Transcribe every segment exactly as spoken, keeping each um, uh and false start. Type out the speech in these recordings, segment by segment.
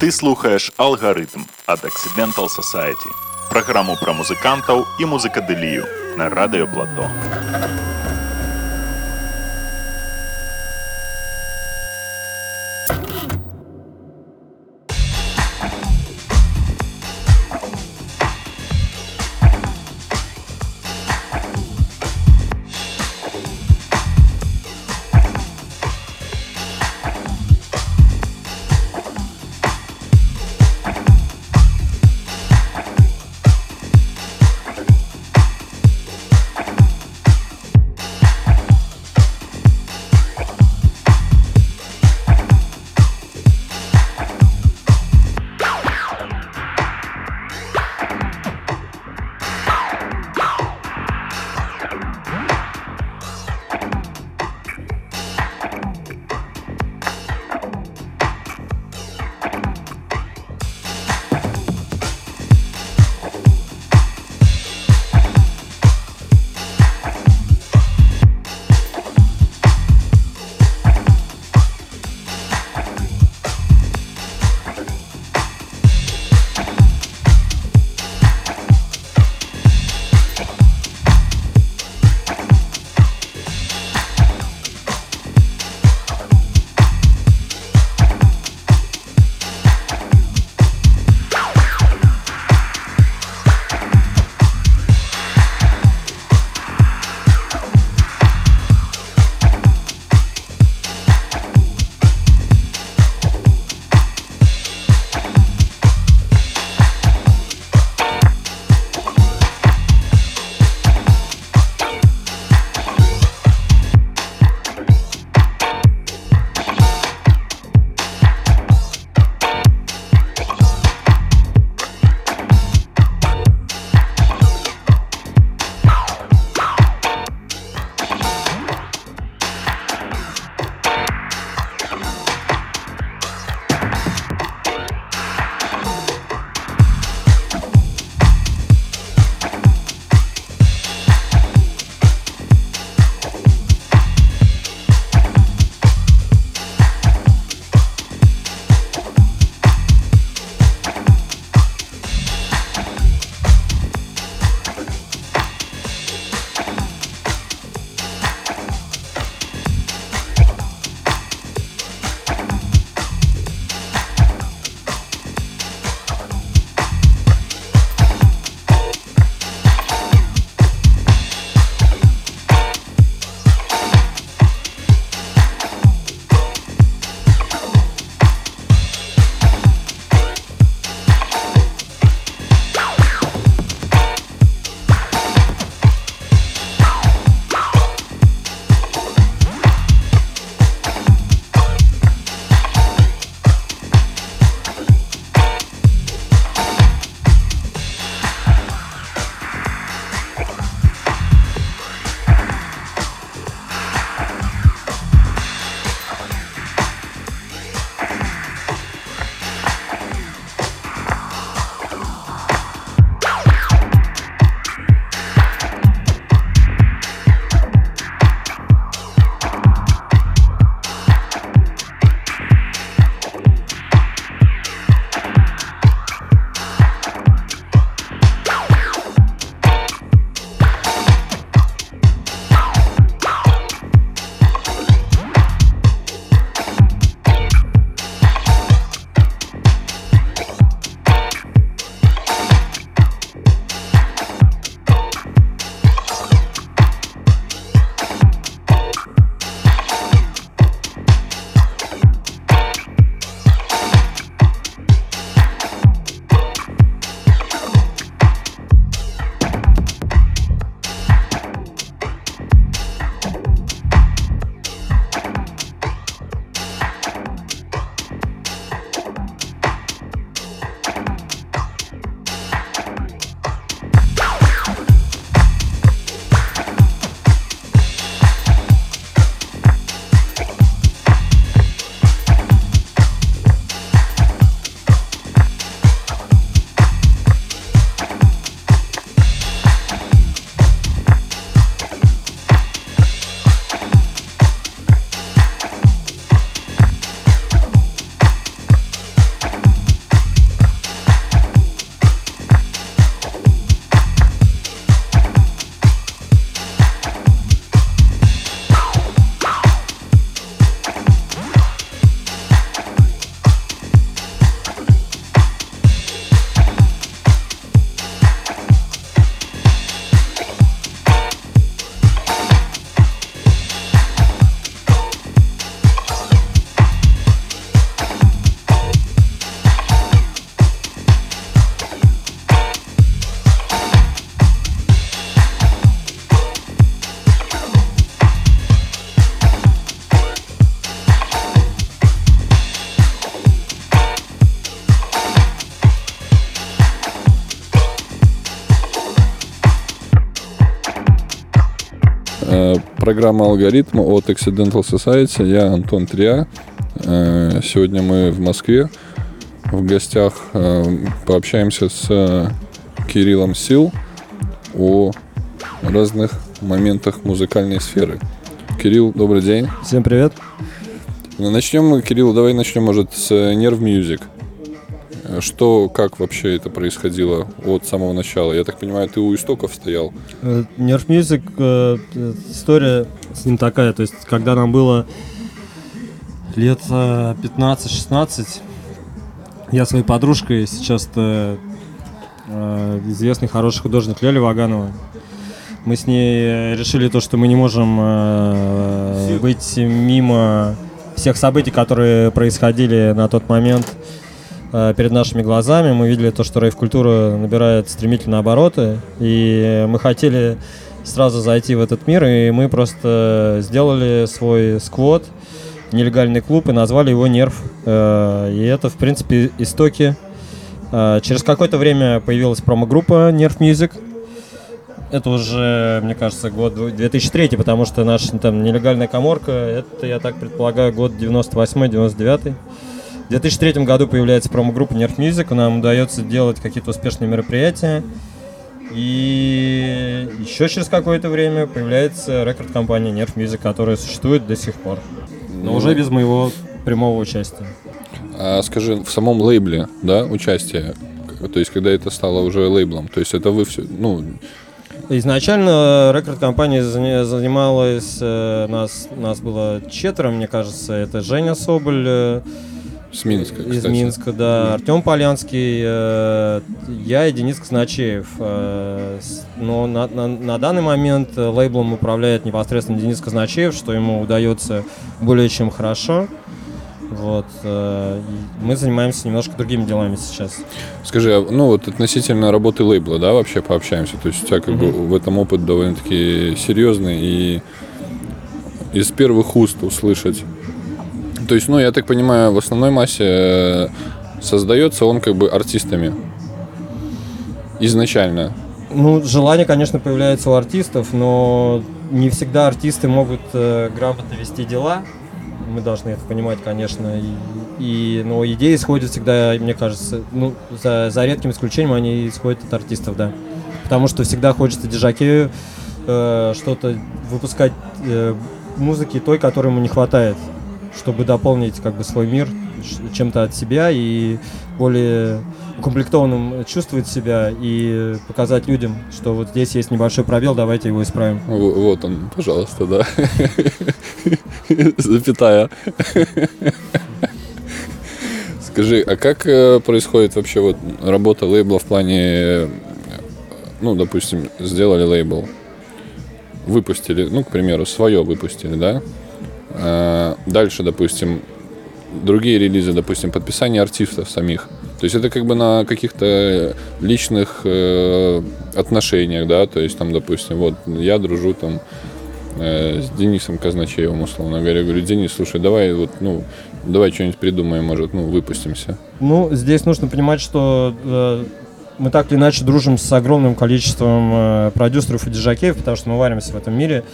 Ты слухаешь «Алгоритм» от Occidental Society. Программу про музыкантов и музыкаделию на Радіо Плато. программа «Алгоритмы» от Occidental Society. Я Антон Триа. Сегодня мы в Москве. В гостях пообщаемся с Кириллом Сил о разных моментах музыкальной сферы. Кирилл, добрый день. Всем привет. Начнем мы, Кирилл, давай начнем, может, с Nerve Music. Что, как вообще это происходило от самого начала? Я так понимаю, ты у истоков стоял? Nerve Music, история с ним такая, то есть, когда нам было лет пятнадцать-шестнадцать, я своей подружкой, сейчас известный хороший художник Лёля Ваганова, мы с ней решили то, что мы не можем быть мимо всех событий, которые происходили на тот момент перед нашими глазами. Мы видели то, что рейв-культура набирает стремительно обороты, и мы хотели сразу зайти в этот мир, и мы просто сделали свой сквот, нелегальный клуб, и назвали его Nerve. И это, в принципе, истоки. Через какое-то время появилась промо-группа Nerve Music. Это уже, мне кажется, год две тысячи третий, потому что наша там нелегальная каморка, это, я так предполагаю, год девяносто восьмой девяносто девятый. В две тысячи третьем году появляется промо-группа Nerve Music, нам удается делать какие-то успешные мероприятия. И еще через какое-то время появляется рекорд-компания Nerve Music, которая существует до сих пор, но уже без моего прямого участия. А скажи, в самом лейбле, да, участие? То есть, когда это стало уже лейблом, то есть это вы все, ну... Изначально рекорд-компания занималась, нас, нас было четверо, мне кажется, это Женя Соболь, с Минска, из кстати. Минска, да. Артем Полянский, э, я и Денис Казначеев. Э, но на, на, на данный момент лейблом управляет непосредственно Денис Казначеев, что ему удается более чем хорошо. Вот, э, мы занимаемся немножко другими делами сейчас. Скажи, ну вот относительно работы лейбла, да, вообще пообщаемся. То есть у тебя как mm-hmm. бы в этом опыт довольно-таки серьезный, и из первых уст услышать. То есть, ну, я так понимаю, в основной массе создается он как бы артистами изначально. Ну, желание, конечно, появляется у артистов, но не всегда артисты могут э, грамотно вести дела. Мы должны это понимать, конечно. И, и, но идеи исходят всегда, мне кажется, ну, за, за редким исключением они исходят от артистов, да. Потому что всегда хочется дежаке э, что-то выпускать э, музыки той, которой ему не хватает, чтобы дополнить как бы свой мир чем-то от себя и более укомплектованным чувствовать себя и показать людям, что вот здесь есть небольшой пробел, давайте его исправим. Вот он, пожалуйста, да. Запятая. Скажи, а как происходит вообще вот работа лейбла в плане, ну, допустим, сделали лейбл, выпустили, ну, к примеру, свое выпустили, да? Дальше, допустим, другие релизы, допустим, подписание артистов самих. То есть это как бы на каких-то личных э, отношениях, да, то есть там, допустим, вот я дружу там э, с Денисом Казначеевым, условно говоря, я говорю, Денис, слушай, давай вот, ну, давай что-нибудь придумаем, может, ну, выпустимся. Ну, здесь нужно понимать, что э, мы так или иначе дружим с огромным количеством э, продюсеров и диджакеев, потому что мы варимся в этом мире.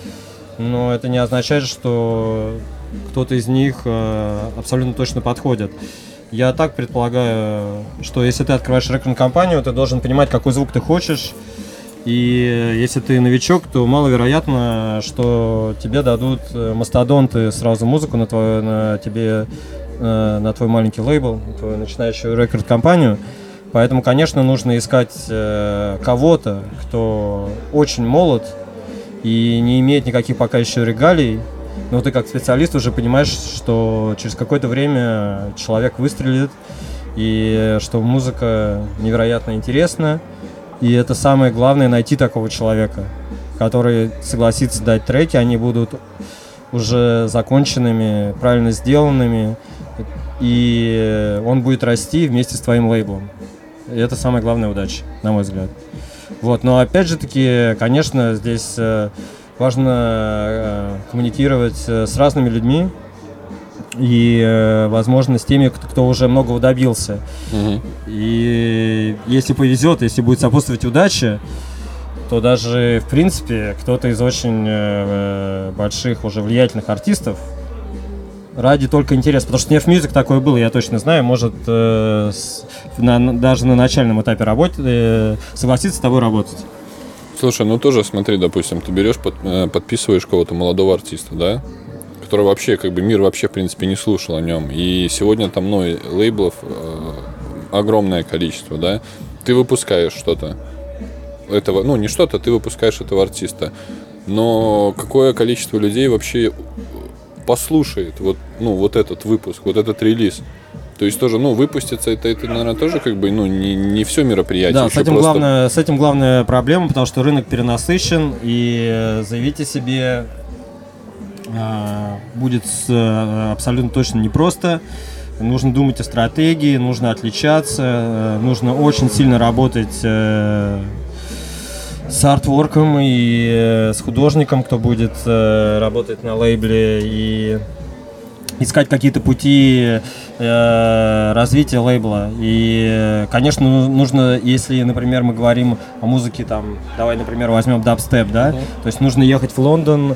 Но это не означает, что кто-то из них э, абсолютно точно подходит. Я так предполагаю, что если ты открываешь рекорд-компанию, ты должен понимать, какой звук ты хочешь. И если ты новичок, то маловероятно, что тебе дадут мастодонты сразу музыку на, твою, на, тебе, э, на твой маленький лейбл, на твою начинающую рекорд-компанию. Поэтому, конечно, нужно искать э, кого-то, кто очень молод и не имеет никаких пока еще регалий, но ты как специалист уже понимаешь, что через какое-то время человек выстрелит, и что музыка невероятно интересна, и это самое главное — найти такого человека, который согласится дать треки, они будут уже законченными, правильно сделанными, и он будет расти вместе с твоим лейблом. И это самая главная удача, на мой взгляд. Вот, но опять же таки, конечно, здесь э, важно э, коммуникировать э, с разными людьми и, э, возможно, с теми, кто, кто уже многого добился. Mm-hmm. И если повезет, если будет сопутствовать удача, то даже, в принципе, кто-то из очень э, больших, уже влиятельных артистов ради только интереса, потому что Nerve Music такое было, я точно знаю, может э, с, на, даже на начальном этапе работы э, согласиться с тобой работать. Слушай, ну тоже смотри, допустим, ты берешь, под, э, подписываешь кого-то молодого артиста, да, который вообще, как бы, мир вообще, в принципе, не слушал о нем, и сегодня там, ну, лейблов э, огромное количество, да, ты выпускаешь что-то, этого, ну, не что-то, ты выпускаешь этого артиста, но какое количество людей вообще послушает вот, ну, вот этот выпуск, вот этот релиз. То есть тоже, ну, выпустится, это, это наверное, тоже как бы, ну, не, не все мероприятие. Да, с этим, просто... главное, с этим главная проблема, потому что рынок перенасыщен, и заявите себе, будет абсолютно точно непросто. Нужно думать о стратегии, нужно отличаться, нужно очень сильно работать с артворком и с художником, кто будет работать на лейбле, и искать какие-то пути развития лейбла. И, конечно, нужно, если, например, мы говорим о музыке, там, давай, например, возьмем дабстеп, да, mm-hmm. то есть нужно ехать в Лондон,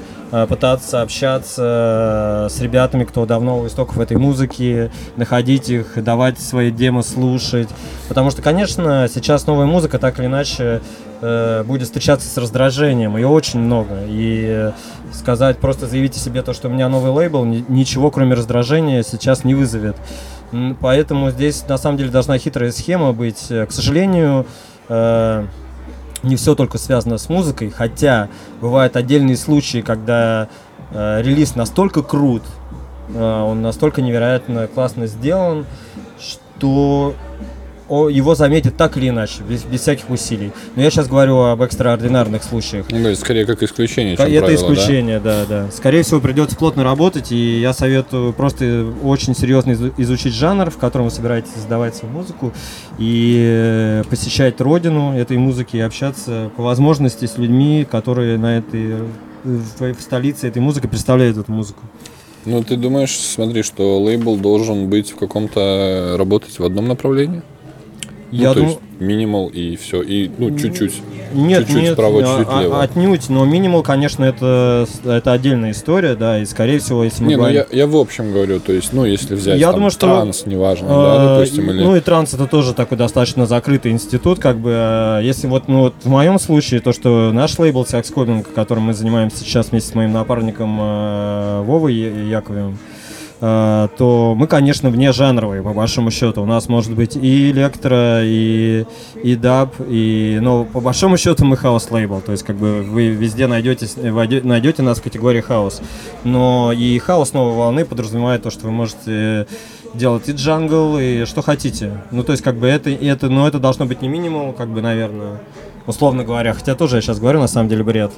пытаться общаться с ребятами, кто давно у истоков этой музыки, находить их, давать свои демо слушать. Потому что, конечно, сейчас новая музыка так или иначе э, будет встречаться с раздражением. Ее очень много. И сказать, просто заявите себе то, что у меня новый лейбл, ничего, кроме раздражения, сейчас не вызовет. Поэтому здесь, на самом деле, должна хитрая схема быть. К сожалению, э, не все только связано с музыкой, хотя бывают отдельные случаи, когда э, релиз настолько крут, э, он настолько невероятно классно сделан, что о, его заметят так или иначе, без, без всяких усилий. Но я сейчас говорю об экстраординарных случаях. Ну, скорее как исключение, чем это правило, исключение, да? да, да. Скорее всего, придется плотно работать, и я советую просто очень серьезно изучить жанр, в котором вы собираетесь создавать свою музыку, и посещать родину этой музыки, и общаться по возможности с людьми, которые на этой, в столице этой музыки представляют эту музыку. Ну, ты думаешь, смотри, что лейбл должен быть в каком-то, работать в одном направлении? Ну, я то дум... есть минимал и все, и ну чуть-чуть, нет, чуть-чуть нет, справа, чуть-чуть а, лево. Отнюдь, но минимал, конечно, это, это отдельная история, да, и скорее всего, если мы не, говорим... ну я, я в общем говорю, то есть, ну если взять я там, думаю, транс, что... неважно, а, да, допустим, или... Ну и транс это тоже такой достаточно закрытый институт, как бы, если вот, ну, вот в моем случае, то, что наш лейбл Сакскобинг, которым мы занимаемся сейчас вместе с моим напарником э, Вовой Яковлевым, то мы, конечно, вне жанровые, по большому счету. У нас может быть и электро, и, и даб, и... но по большому счету мы хаус-лейбл. То есть, как бы, вы везде найдете, найдете нас в категории хаус. Но и хаус новой волны подразумевает то, что вы можете делать и джангл, и что хотите. Ну, то есть, как бы, это, это, но это должно быть не минимум, как бы, наверное, условно говоря. Хотя тоже я сейчас говорю, на самом деле, бред.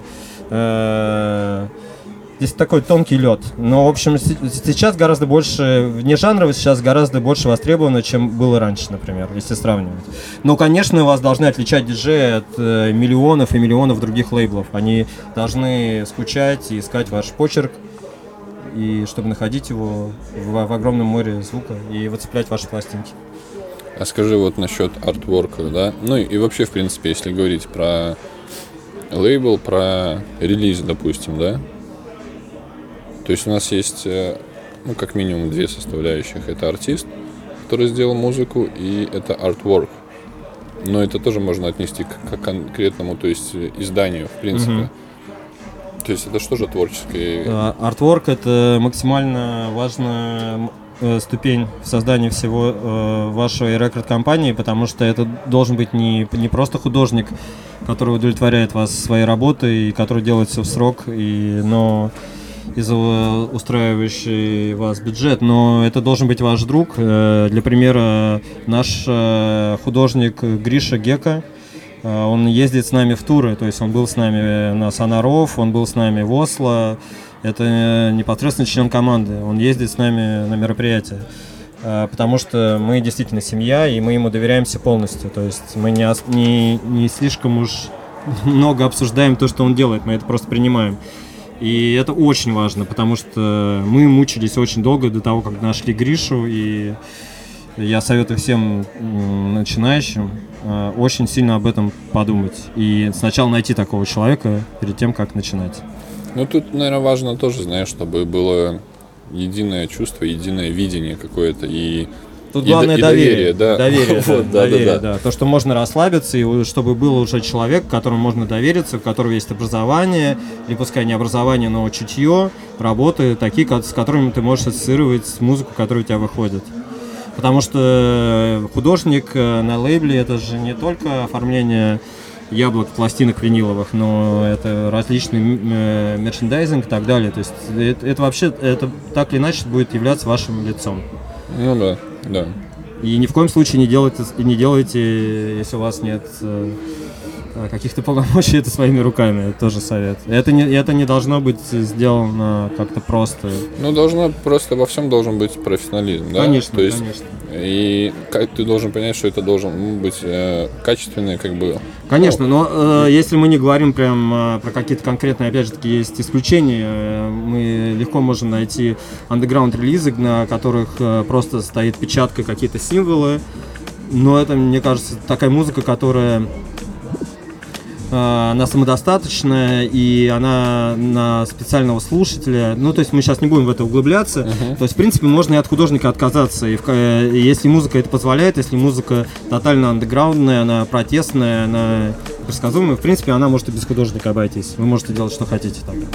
Здесь такой тонкий лед. Но, в общем, сейчас гораздо больше, вне жанровый сейчас гораздо больше востребовано, чем было раньше, например, если сравнивать. Но, конечно, вас должны отличать диджеи от э, миллионов и миллионов других лейблов. Они должны скучать и искать ваш почерк, и чтобы находить его в, в огромном море звука и выцеплять ваши пластинки. А скажи вот насчет артворка, да? Ну и, и вообще, в принципе, если говорить про лейбл, про релиз, допустим, да? То есть у нас есть, ну, как минимум две составляющих. Это артист, который сделал музыку, и это артворк. Но это тоже можно отнести к, к конкретному, то есть изданию, в принципе. Mm-hmm. То есть это что же творческое? Артворк — это максимально важная ступень в создании всего вашей рекорд-компании, потому что это должен быть не, не просто художник, который удовлетворяет вас своей работой, и который делает все в срок, и, но... из-за устраивающий вас бюджет, но это должен быть ваш друг. Для примера, наш художник Гриша Гека, он ездит с нами в туры, то есть он был с нами на Сонаров, он был с нами в Осло, это непосредственно член команды, он ездит с нами на мероприятия, потому что мы действительно семья, и мы ему доверяемся полностью, то есть мы не, не, не слишком уж много обсуждаем то, что он делает, мы это просто принимаем. И это очень важно, потому что мы мучились очень долго до того, как нашли Гришу, и я советую всем начинающим очень сильно об этом подумать и сначала найти такого человека перед тем, как начинать. Ну, тут, наверное, важно тоже, знаешь, чтобы было единое чувство, единое видение какое-то и... Тут главное и, доверие, и доверие, да. Доверие, да. То, что можно расслабиться, и чтобы был уже человек, которому можно довериться, у которого есть образование, или пускай не образование, но чутье, работы, такие, с которыми ты можешь ассоциировать музыку, которая у тебя выходит. Потому что художник на лейбле — это же не только оформление яблок, пластинок виниловых, но это различный мерчендайзинг и так далее. То есть это, это вообще, это так или иначе будет являться вашим лицом. Ну да, да. И ни в коем случае не делайте, не делайте, если у вас нет каких-то полномочий, это своими руками, это тоже совет. Это не, это не должно быть сделано как-то просто. Ну, должно просто, во всем должен быть профессионализм, да? Конечно, то есть, конечно. И как ты должен понять, что это должен быть э, качественный, как бы... Конечно, ну, но э, если мы не говорим прям э, про какие-то конкретные, опять же таки, есть исключения, э, мы легко можем найти андеграунд-релизы, на которых э, просто стоит печатка, какие-то символы, но это, мне кажется, такая музыка, которая... она самодостаточная, и она на специального слушателя. Ну, то есть мы сейчас не будем в это углубляться. Uh-huh. То есть, в принципе, можно и от художника отказаться. И если музыка это позволяет, если музыка тотально андеграундная, она протестная, она предсказуемая, в принципе, она может и без художника обойтись. Вы можете делать, что хотите тогда.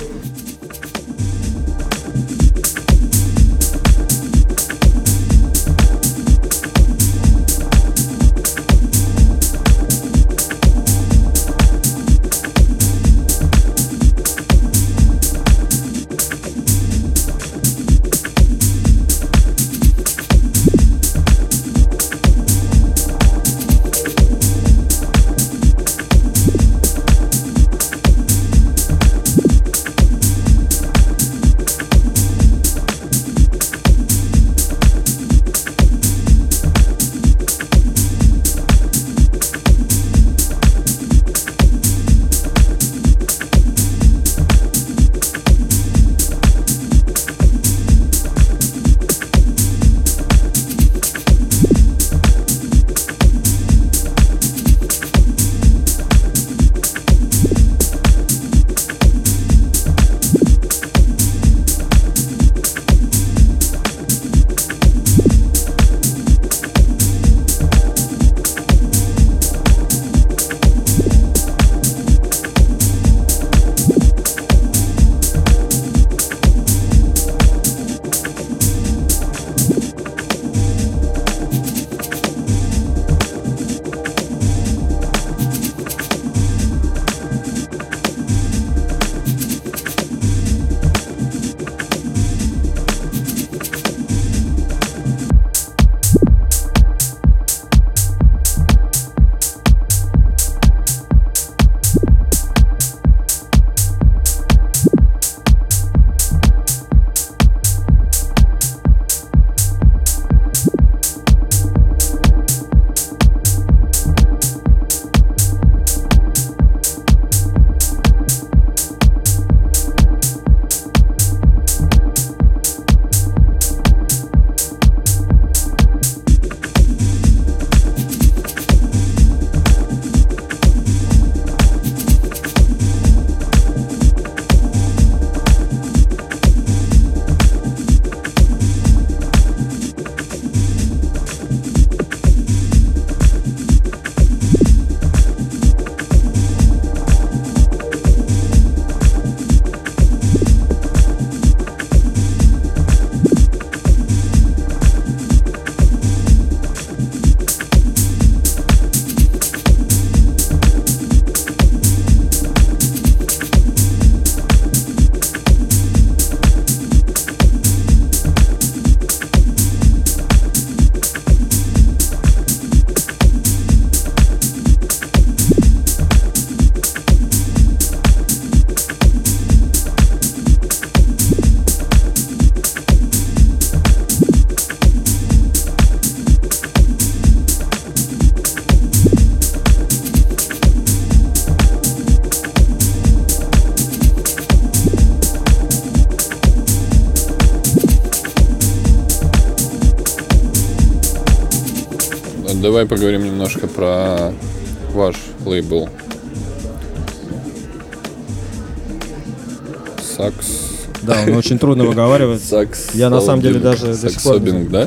давай поговорим немножко про ваш лейбл. Сакс. Да, он очень трудно выговаривать. Я на самом деле даже до сих пор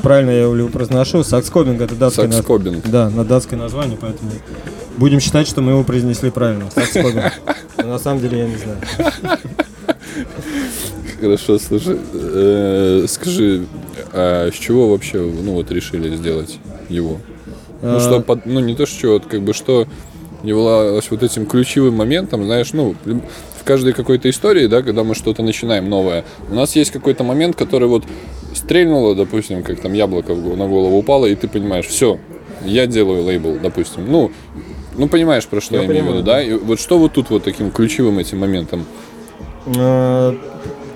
правильно я его произношу. Сакскобинг — это датское название. Да, на датское название, поэтому будем считать, что мы его произнесли правильно. Сакскобинг. Но на самом деле я не знаю. Хорошо, слушай. Скажи, а с чего вообще, ну вот, решили сделать его? Ну что, ну не то что, как бы что являлось вот этим ключевым моментом, знаешь, ну в каждой какой-то истории, да, когда мы что-то начинаем новое, у нас есть какой-то момент, который вот стрельнуло, допустим, как там яблоко на голову упало, и ты понимаешь, все, я делаю лейбл, допустим, ну, ну понимаешь, про что я, я имею в виду, да? И вот что вот тут вот таким ключевым этим моментом?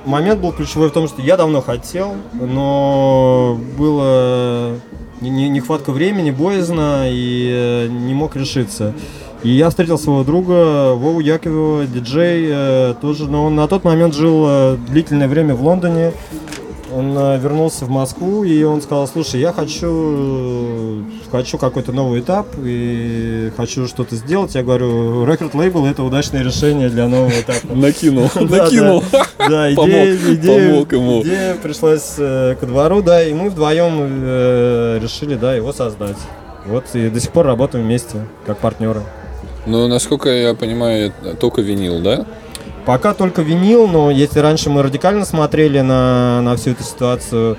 Момент был ключевой в том, что я давно хотел, но было нехватка времени, боязно и не мог решиться. И я встретил своего друга Вову Яковлева, диджей, тоже, но он на тот момент жил длительное время в Лондоне. Он вернулся в Москву, и он сказал: слушай, я хочу, хочу какой-то новый этап и хочу что-то сделать. Я говорю, рекорд-лейбл — это удачное решение для нового этапа. Накинул, накинул. Да, идея пришлась ко двору, да, и мы вдвоем решили, да, его создать. Вот, и до сих пор работаем вместе, как партнеры. Ну, насколько я понимаю, только винил, да? Пока только винил, но если раньше мы радикально смотрели на, на всю эту ситуацию,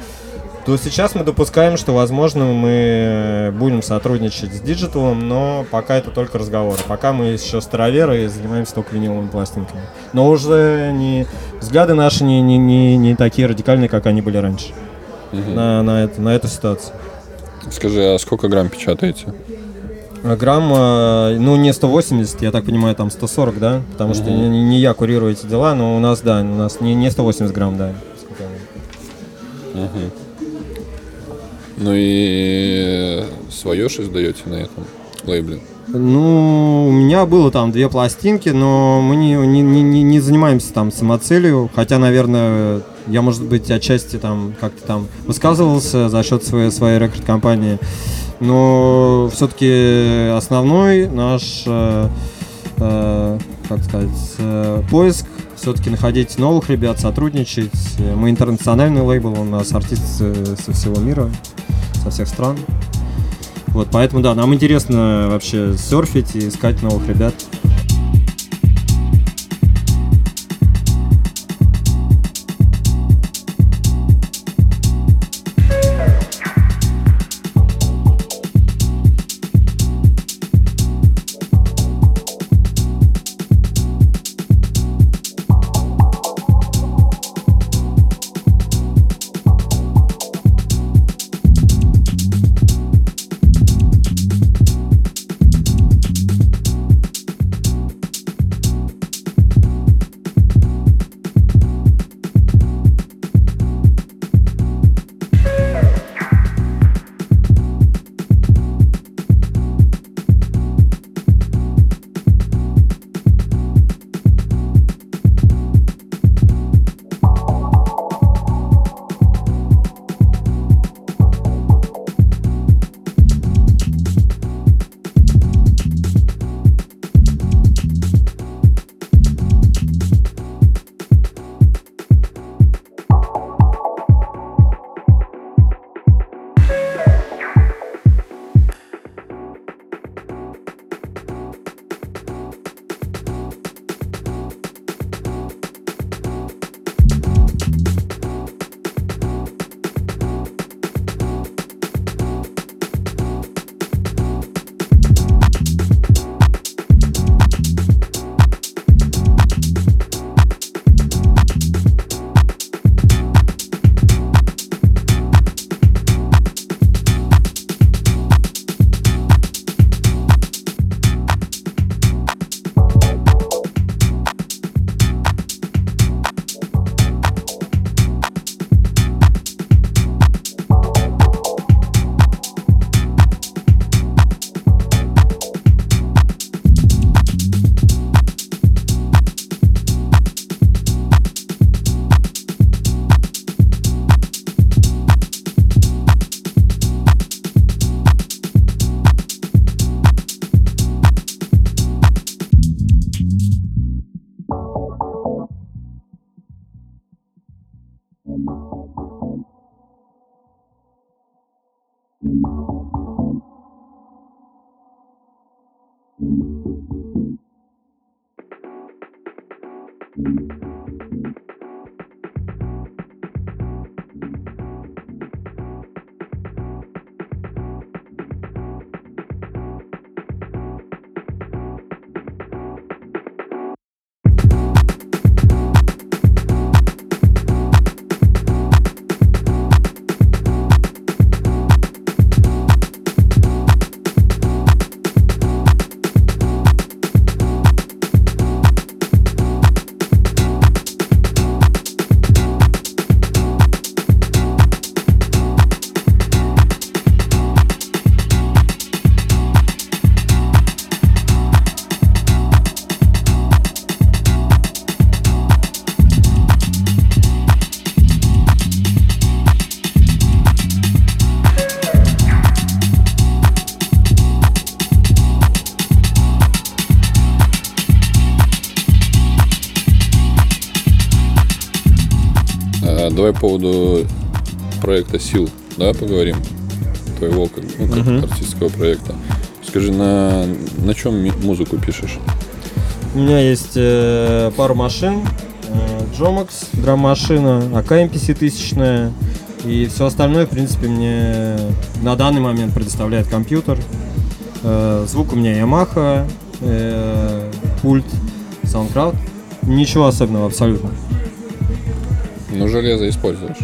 то сейчас мы допускаем, что, возможно, мы будем сотрудничать с диджиталом, но пока это только разговоры. Пока мы еще староверы и занимаемся только виниловыми пластинками. Но уже не, взгляды наши не, не, не, не такие радикальные, как они были раньше, угу. на, на, это, на эту ситуацию. Скажи, а сколько грамм печатаете? Грамм, ну не сто восемьдесят, я так понимаю, там сто сорок, да? Потому mm-hmm. что не, не я курирую эти дела, но у нас, да, у нас не, не сто восемьдесят грамм, да. Mm-hmm. Ну и свое же издаете на этом лейбле? Ну, у меня было там две пластинки, но мы не, не, не, не занимаемся там самоцелью, хотя, наверное, я, может быть, отчасти там как-то там высказывался за счет своей, своей рекорд-компании. Но все-таки основной наш, э, э, как сказать, э, поиск — все-таки находить новых ребят, сотрудничать. Мы интернациональный лейбл, у нас артисты со всего мира, со всех стран. Вот, поэтому, да, нам интересно вообще серфить и искать новых ребят. Давай по поводу проекта Сил, да, поговорим? Твоего как, ну, как uh-huh. артистского проекта. Скажи, на, на чем музыку пишешь? У меня есть э, пару машин. Джомакс, э, драм-машина, АКМПС тысячная. И все остальное, в принципе, мне на данный момент предоставляет компьютер. Э, звук у меня Yamaha, э, пульт, Soundcraft. Ничего особенного абсолютно. Ну, железо используешь?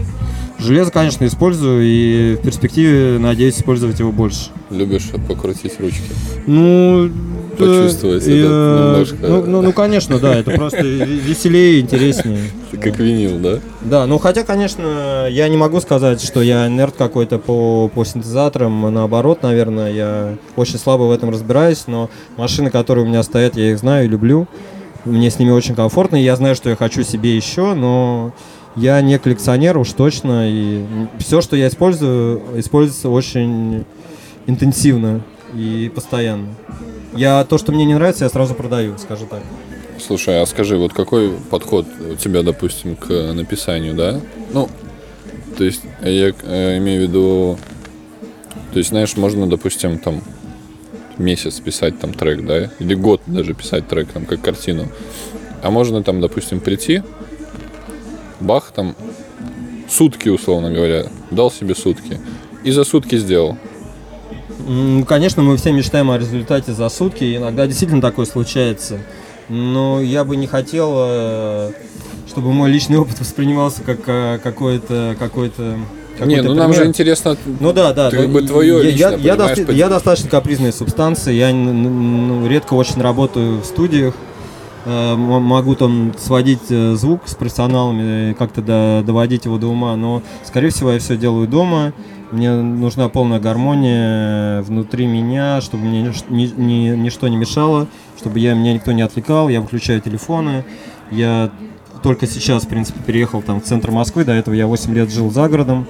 Железо, конечно, использую, и в перспективе, надеюсь, использовать его больше. Любишь покрутить ручки? Ну... Почувствовать э, это э, немножко... Ну, ну, ну, конечно, да, это просто веселее, интереснее. Как винил, да? Да, ну хотя, конечно, я не могу сказать, что я нерд какой-то по, по синтезаторам, наоборот, наверное, я очень слабо в этом разбираюсь, но машины, которые у меня стоят, я их знаю и люблю, мне с ними очень комфортно, и я знаю, что я хочу себе еще, но... Я не коллекционер, уж точно, и все, что я использую, используется очень интенсивно и постоянно. Я то, что мне не нравится, я сразу продаю, скажу так. Слушай, а скажи, вот какой подход у тебя, допустим, к написанию, да? Ну, то есть, я имею в виду, то есть, знаешь, можно, допустим, там месяц писать там трек, да? Или год даже писать трек, там, как картину. А можно там, допустим, прийти... Бах, там, сутки, условно говоря, дал себе сутки. И за сутки сделал. Конечно, мы все мечтаем о результате за сутки. Иногда действительно такое случается. Но я бы не хотел, чтобы мой личный опыт воспринимался как какое-то... какое-то не, ну пример. Нам же интересно, ну, да, да, как бы твое я, лично, я, понимаешь? Я достаточно капризная субстанция. Я ну, редко очень работаю в студиях. Могу там сводить звук с профессионалами, как-то до, доводить его до ума, но, скорее всего, я все делаю дома. Мне нужна полная гармония внутри меня, чтобы мне ни, ни, ничто не мешало, чтобы я, меня никто не отвлекал, я выключаю телефоны. Я только сейчас, в принципе, переехал там, в центр Москвы, до этого я восемь лет жил за городом.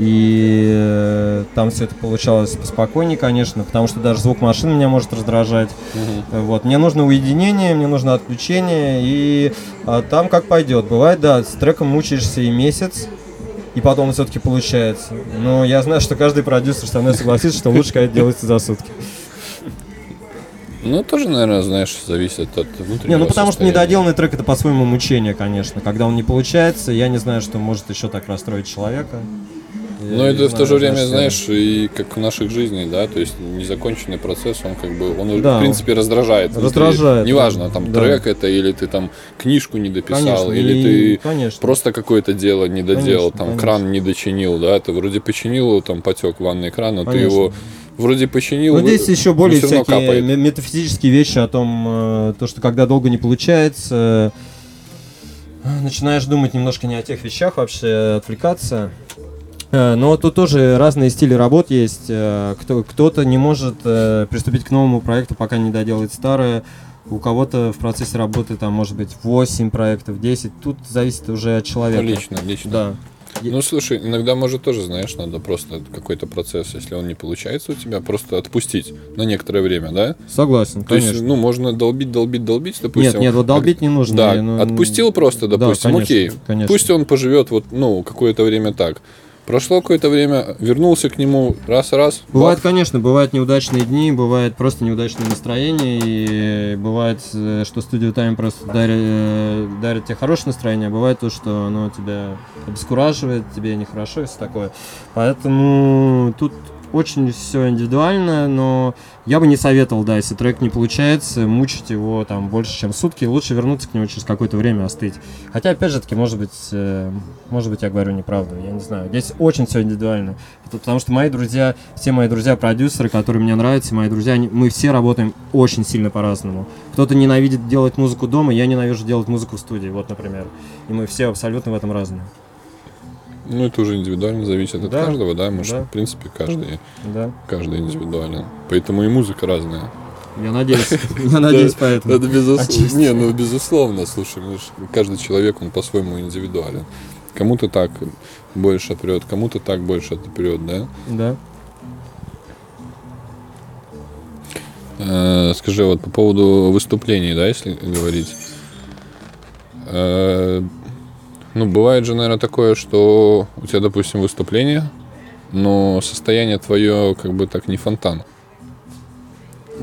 И там все это получалось поспокойнее, конечно, потому что даже звук машин меня может раздражать. Угу. Вот. Мне нужно уединение, мне нужно отключение, и а там как пойдет. Бывает, да, с треком мучаешься и месяц, и потом все-таки получается. Но я знаю, что каждый продюсер со мной согласится, что лучше, когда делается за сутки. Ну, тоже, наверное, знаешь, зависит от внутреннего Не, ну потому состояния. Что недоделанный трек — это по-своему мучение, конечно. Когда он не получается, я не знаю, что может еще так расстроить человека. Но я это в знаю, то же время, знаешь, и как в наших жизнях, да, то есть незаконченный процесс, он как бы, он да, в принципе раздражает. Раздражает. Внутри. Неважно, там да. трек это, или ты там книжку не дописал, конечно, или и... ты конечно. Просто какое-то дело не доделал, конечно, там конечно. Кран не дочинил, да, ты вроде починил его, там потек ванный кран, но конечно. Ты его вроде починил. Но вы... здесь еще более всякие капает. Метафизические вещи о том, то, что когда долго не получается, начинаешь думать немножко не о тех вещах вообще, отвлекаться. Но тут тоже разные стили работ есть. Кто-то не может приступить к новому проекту, пока не доделает старое. У кого-то в процессе работы там может быть восемь проектов, десять. Тут зависит уже от человека. Лично, лично. Да. Ну, слушай, иногда, может, тоже, знаешь, надо просто какой-то процесс, если он не получается у тебя, просто отпустить на некоторое время, да? Согласен, то конечно. То есть, ну, можно долбить, долбить, долбить, допустим. Нет, нет, вот долбить не нужно. Да, ну, отпустил просто, допустим, да, конечно, окей. Конечно. Пусть он поживет вот, ну, какое-то время так. Прошло какое-то время, вернулся к нему раз-раз. Бывает, бах. Конечно, бывают неудачные дни, бывает просто неудачное настроение, и бывает, что Studio Time просто дарит, дарит тебе хорошее настроение, а бывает то, что оно тебя обескураживает, тебе нехорошо и все такое. Поэтому тут очень все индивидуально, но я бы не советовал, да, если трек не получается, мучить его там больше, чем сутки, лучше вернуться к нему через какое-то время, остыть. Хотя, опять же таки, может быть, может быть, я говорю неправду, я не знаю. Здесь очень все индивидуально, потому что мои друзья, все мои друзья-продюсеры, которые мне нравятся, мои друзья, они, мы все работаем очень сильно по-разному. Кто-то ненавидит делать музыку дома, я ненавижу делать музыку в студии, вот, например. И мы все абсолютно в этом разные. Ну, это уже индивидуально зависит от да, каждого, да? Может, да. в принципе, каждый, да. каждый индивидуален. Поэтому и музыка разная. Я надеюсь, я надеюсь, поэтому. Это безусловно. Не, ну, безусловно, слушай, каждый человек, он по-своему индивидуален. Кому-то так больше прет, кому-то так больше прет, да? Да. Скажи, вот по поводу выступлений, да, если говорить... Ну, бывает же, наверное, такое, что у тебя, допустим, выступление, но состояние твое как бы так не фонтан.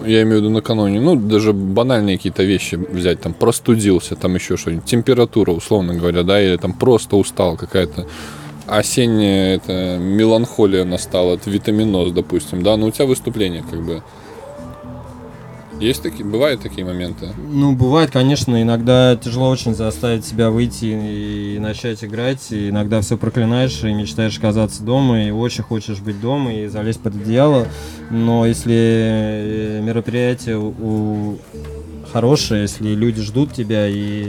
Я имею в виду накануне, ну, даже банальные какие-то вещи взять, там, простудился, там еще что-нибудь, температура, условно говоря, да, или там просто устал, какая-то осенняя это, меланхолия настала, это витаминоз, допустим, да, но у тебя выступление, как бы, есть такие, бывают такие моменты? Ну, бывает, конечно, иногда тяжело очень заставить себя выйти и начать играть, и иногда все проклинаешь и мечтаешь оказаться дома, и очень хочешь быть дома и залезть под одеяло, но если мероприятие у... хорошее, если люди ждут тебя и...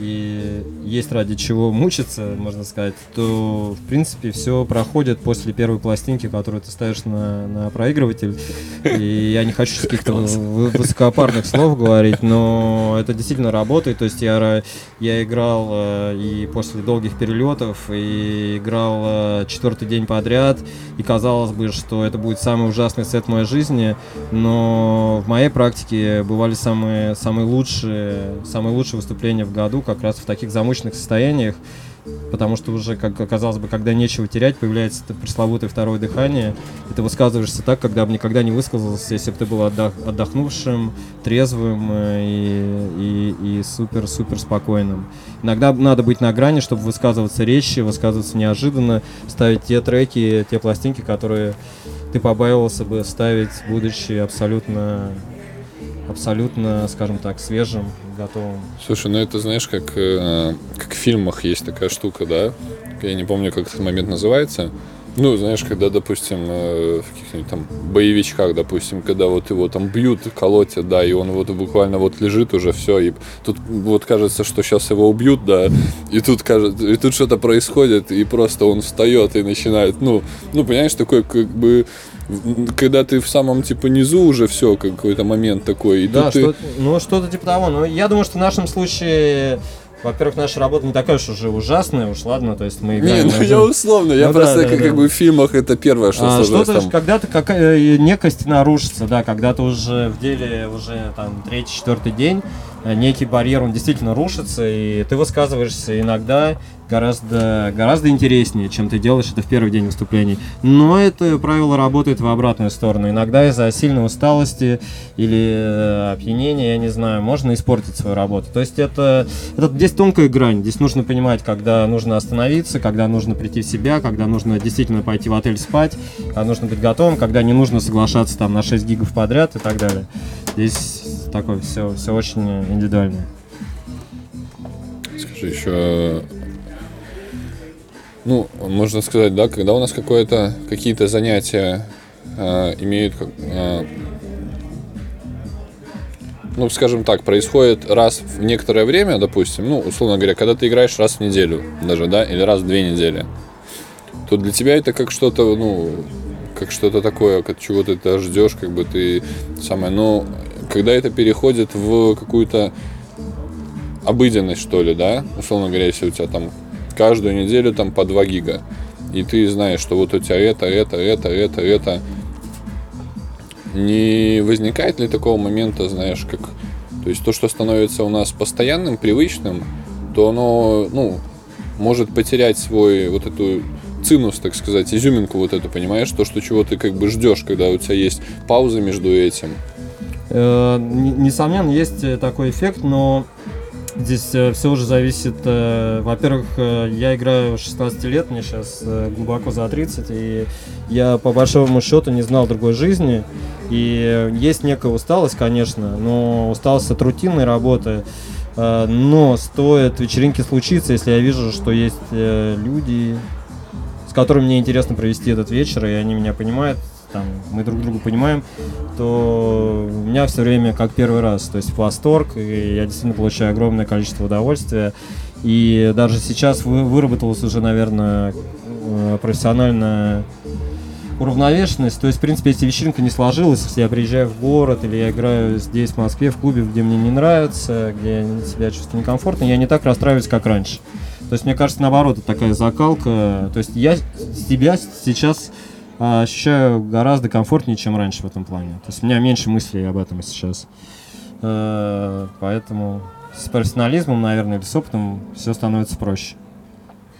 и есть ради чего мучиться, можно сказать, то, в принципе, все проходит после первой пластинки, которую ты ставишь на, на проигрыватель. И я не хочу каких-то высокопарных слов говорить, но это действительно работает. То есть я, я играл и после долгих перелетов, и играл четвертый день подряд, и казалось бы, что это будет самый ужасный сет моей жизни, но в моей практике бывали самые, самые, лучшие, самые лучшие выступления в году, как раз в таких замученных состояниях, потому что уже, как оказалось бы, когда нечего терять, появляется это пресловутое второе дыхание, и ты высказываешься так, когда бы никогда не высказался, если бы ты был отдох- отдохнувшим, трезвым и, и, и супер-супер спокойным. Иногда надо быть на грани, чтобы высказываться резче, высказываться неожиданно, ставить те треки, те пластинки, которые ты побаивался бы ставить, будучи абсолютно... абсолютно, скажем так, свежим, готовым. Слушай, ну это, знаешь, как, э, как в фильмах есть такая штука, да? Я не помню, как этот момент называется. Ну, знаешь, когда, допустим, э, в каких-нибудь там боевичках, допустим, когда вот его там бьют, колотят, да, и он вот буквально вот лежит уже, все, и тут вот кажется, что сейчас его убьют, да, и тут, кажется, и тут что-то происходит, и просто он встает и начинает, ну, ну, понимаешь, такой как бы... Когда ты в самом, типа, низу уже все, какой-то момент такой. И да, что-то, ты... ну что-то типа того. Но я думаю, что в нашем случае, во-первых, наша работа не такая уж уже ужасная, уж ладно, то есть мы играем... Не, ну я условно, я ну, просто да, да, как, да. как бы в фильмах это первое, что а, сложилось что-то, там. Когда-то какая- некость нарушится, да, когда-то уже в деле уже там третий-четвертый день некий барьер, он действительно рушится, и ты высказываешься иногда гораздо, гораздо интереснее, чем ты делаешь это в первый день выступлений. Но это правило работает в обратную сторону. Иногда из-за сильной усталости или опьянения, я не знаю, можно испортить свою работу. То есть это, это здесь тонкая грань. Здесь нужно понимать, когда нужно остановиться, когда нужно прийти в себя, когда нужно действительно пойти в отель спать, когда нужно быть готовым, когда не нужно соглашаться там, на шесть гигов подряд и так далее. Здесь такое все, все очень индивидуальное. Скажи еще... Ну, можно сказать, да, когда у нас какое-то, какие-то занятия э, имеют, э, ну, скажем так, происходит раз в некоторое время, допустим, ну, условно говоря, когда ты играешь раз в неделю даже, да, или раз в две недели, то для тебя это как что-то, ну, как что-то такое, от чего ты это ждешь, как бы ты самое, но когда это переходит в какую-то обыденность, что ли, да, условно говоря, если у тебя там каждую неделю там по два гига. И ты знаешь, что вот у тебя это, это, это, это, это. Не возникает ли такого момента, знаешь, как... То есть то, что становится у нас постоянным, привычным, то оно, ну, может потерять свой вот эту цинус, так сказать, изюминку вот эту, понимаешь? То, что чего ты как бы ждешь, когда у тебя есть пауза между этим. Несомненно, есть такой эффект, но... Здесь э, все уже зависит, э, во-первых, э, я играю шестнадцать лет, мне сейчас э, глубоко за тридцать, и я по большому счету не знал другой жизни, и есть некая усталость, конечно, но усталость от рутинной работы, э, но стоит вечеринке случиться, если я вижу, что есть э, люди, с которыми мне интересно провести этот вечер, и они меня понимают, там, мы друг друга понимаем, то у меня все время как первый раз, то есть восторг, и я действительно получаю огромное количество удовольствия. И даже сейчас выработалась уже, наверное, профессиональная уравновешенность, то есть, в принципе, если вечеринка не сложилась, если я приезжаю в город или я играю здесь, в Москве, в клубе, где мне не нравится, где я себя чувствую некомфортно, я не так расстраиваюсь, как раньше. То есть, мне кажется, наоборот, это такая закалка, то есть я себя сейчас... ощущаю гораздо комфортнее, чем раньше в этом плане. То есть у меня меньше мыслей об этом сейчас. Поэтому с профессионализмом, наверное, или с опытом все становится проще.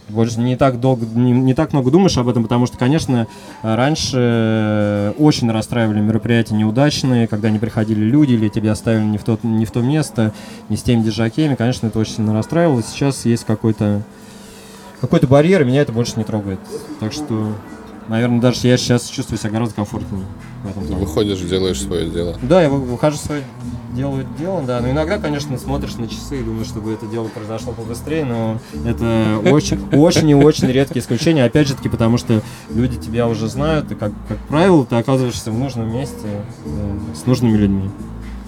Больше не так долго, не, не так много думаешь об этом, потому что, конечно, раньше очень расстраивали мероприятия неудачные, когда не приходили люди или тебя оставили не в, тот, не в то место, не с теми дежакеями. Конечно, это очень сильно расстраивало. Сейчас есть какой-то какой-то барьер, и меня это больше не трогает. Так что, наверное, даже я сейчас чувствую себя гораздо комфортнее в этом плане. Выходишь, делаешь свое дело. Да, я выхожу, свое делаю дело, да. Но иногда, конечно, смотришь на часы и думаешь, чтобы это дело произошло побыстрее, но это очень, очень и очень редкие исключения. Опять же таки, потому что люди тебя уже знают, и, как, как правило, ты оказываешься в нужном месте да, с нужными людьми.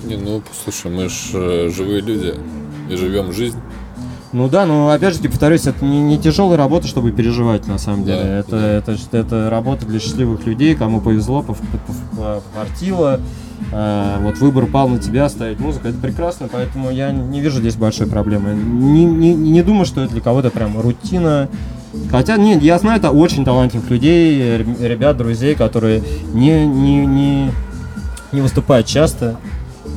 Не, ну, слушай, мы же живые люди и живем жизнь. Ну да, но опять же, повторюсь, это не, не тяжелая работа, чтобы переживать, на самом деле. Да, это, да. Это, это, это работа для счастливых людей, кому повезло, попортило, э, вот выбор пал на тебя, ставить музыку, это прекрасно, поэтому я не вижу здесь большой проблемы. Не, не, не думаю, что это для кого-то прям рутина. Хотя, нет, я знаю, это очень талантливых людей, ребят, друзей, которые не, не, не, не выступают часто.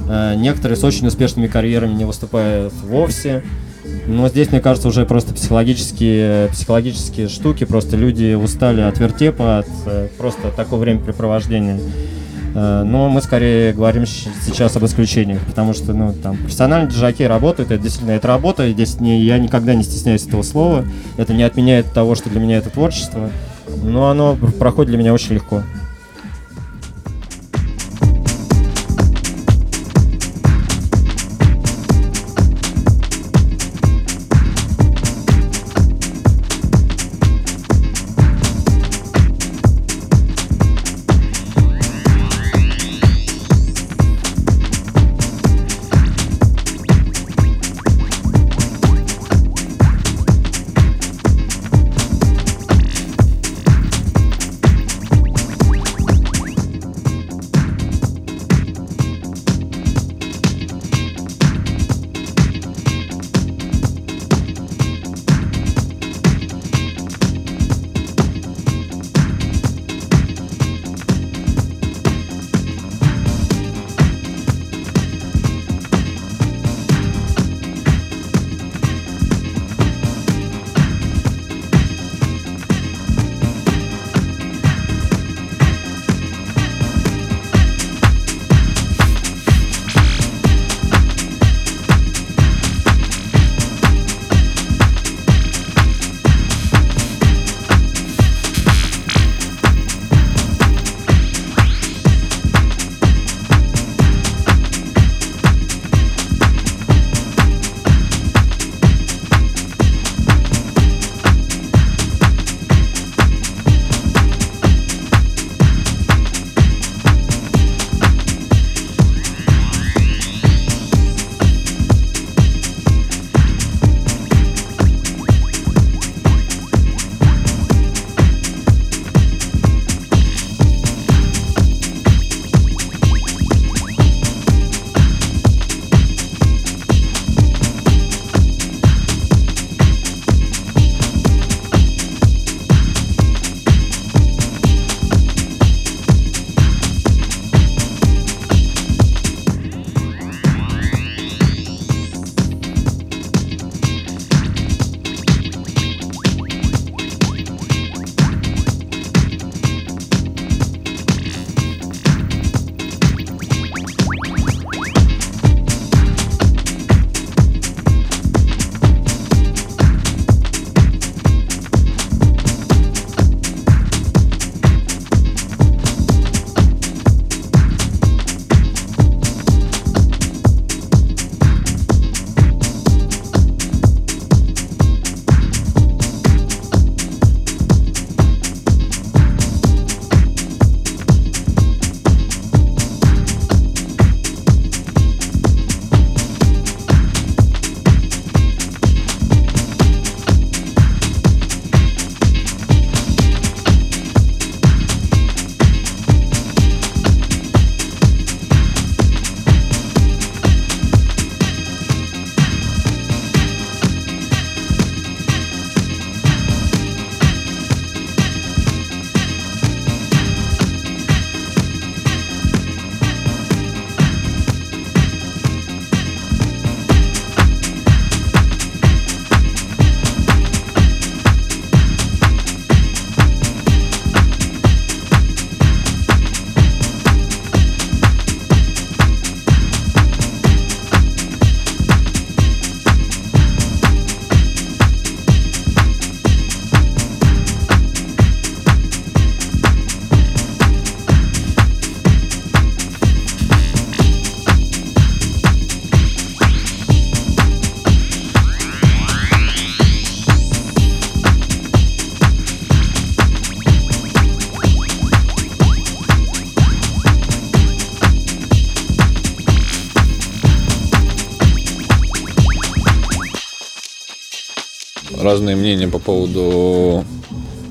Э, некоторые с очень успешными карьерами не выступают вовсе. Но здесь, мне кажется, уже просто психологические, психологические штуки, просто люди устали от вертепа, от просто такого времяпрепровождения. Но мы скорее говорим сейчас об исключениях, потому что ну, там, профессиональные джаки работают, это действительно это работа, и здесь не, я никогда не стесняюсь этого слова, это не отменяет того, что для меня это творчество, но оно проходит для меня очень легко. разные мнения по поводу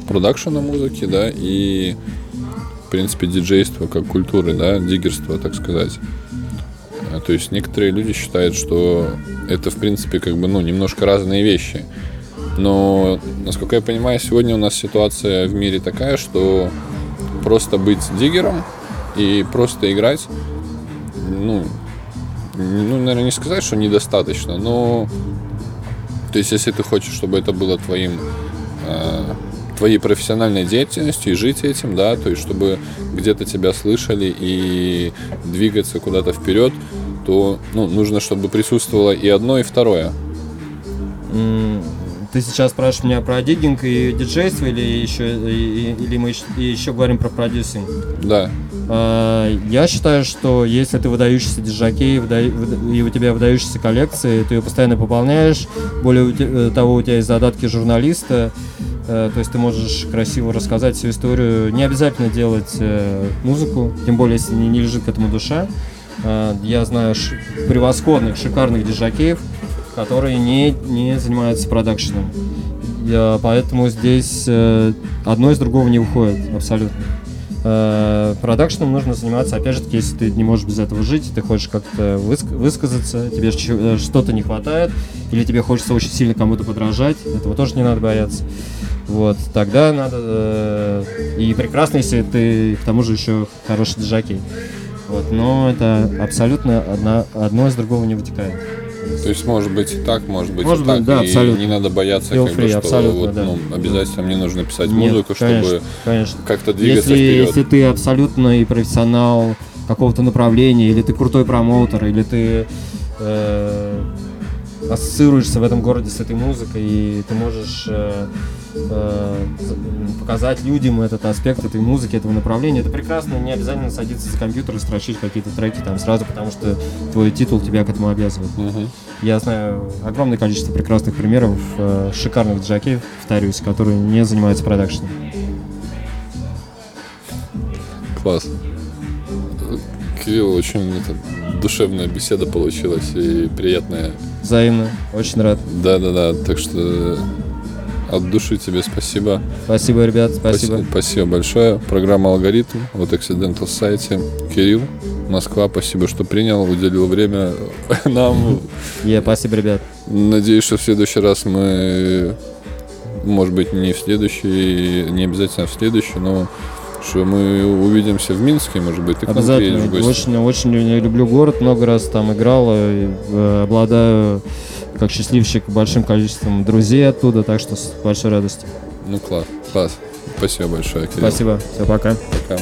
продакшена музыки, да, и, в принципе, диджейства как культуры, да, диггерства, так сказать. То есть некоторые люди считают, что это, в принципе, как бы, ну, немножко разные вещи. Но, насколько я понимаю, сегодня у нас ситуация в мире такая, что просто быть диггером и просто играть, ну, ну, наверное, не сказать, что недостаточно, но, то есть, если ты хочешь, чтобы это было твоим, э, твоей профессиональной деятельностью и жить этим, да, то есть, чтобы где-то тебя слышали и двигаться куда-то вперед, то, ну, нужно, чтобы присутствовало и одно, и второе. Ты сейчас спрашиваешь меня про диггинг и диджейство, или еще, и, или мы еще, еще говорим про продюсинг? Да. Я считаю, что если ты выдающийся диджакей и у тебя выдающиеся коллекции, ты ее постоянно пополняешь, более того, у тебя есть задатки журналиста, то есть ты можешь красиво рассказать всю историю. Не обязательно делать музыку, тем более, если не лежит к этому душа. Я знаю превосходных, шикарных диджакеев, которые не, не занимаются продакшеном. Я, поэтому здесь э, одно из другого не уходит абсолютно. Э, продакшеном нужно заниматься, опять же, если ты не можешь без этого жить, ты хочешь как-то выск- высказаться, тебе что-то не хватает, или тебе хочется очень сильно кому-то подражать, этого тоже не надо бояться. Вот, тогда надо... Э, и прекрасно, если ты, к тому же, еще хороший диджакей. Вот, но это абсолютно одна, одно из другого не вытекает. То есть может быть и так, может быть может и быть, так, да, и абсолютно. Не надо бояться, как бы, что вот, да. ну, обязательно мне нужно писать Нет, музыку, конечно, чтобы конечно. Как-то двигаться если, вперед. Если ты абсолютный профессионал какого-то направления, или ты крутой промоутер, или ты э, ассоциируешься в этом городе с этой музыкой, и ты можешь э, э, показать людям этот аспект этой музыки, этого направления, это прекрасно, не обязательно садиться за компьютер и строчить какие-то треки там сразу, потому что твой титул тебя к этому обязывает. Uh-huh. Я знаю огромное количество прекрасных примеров, э, шикарных диджакеев, повторюсь, которые не занимаются продакшеном. Класс. Кирилл, очень это, душевная беседа получилась и приятная. Взаимно, очень рад. Да-да-да, так что от души тебе спасибо. Спасибо, ребят, спасибо. Спасибо, спасибо большое. Программа «Алгоритм» от Occidental Society. Кирилл, Москва, спасибо, что принял, уделил время нам. Yeah, спасибо, ребят. Надеюсь, что в следующий раз мы, может быть, не в следующий, не обязательно в следующий, но... что мы увидимся в Минске, может быть, ты к нам приедешь в гости. Очень, очень люблю город, много раз там играл, обладаю, как счастливчик, большим количеством друзей оттуда, так что с большой радостью. Ну, класс, класс. Спасибо большое, Кирилл. Спасибо, все, пока. Пока.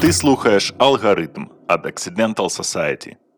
Ти слухаєш «Алгоритм» від Occidental Society.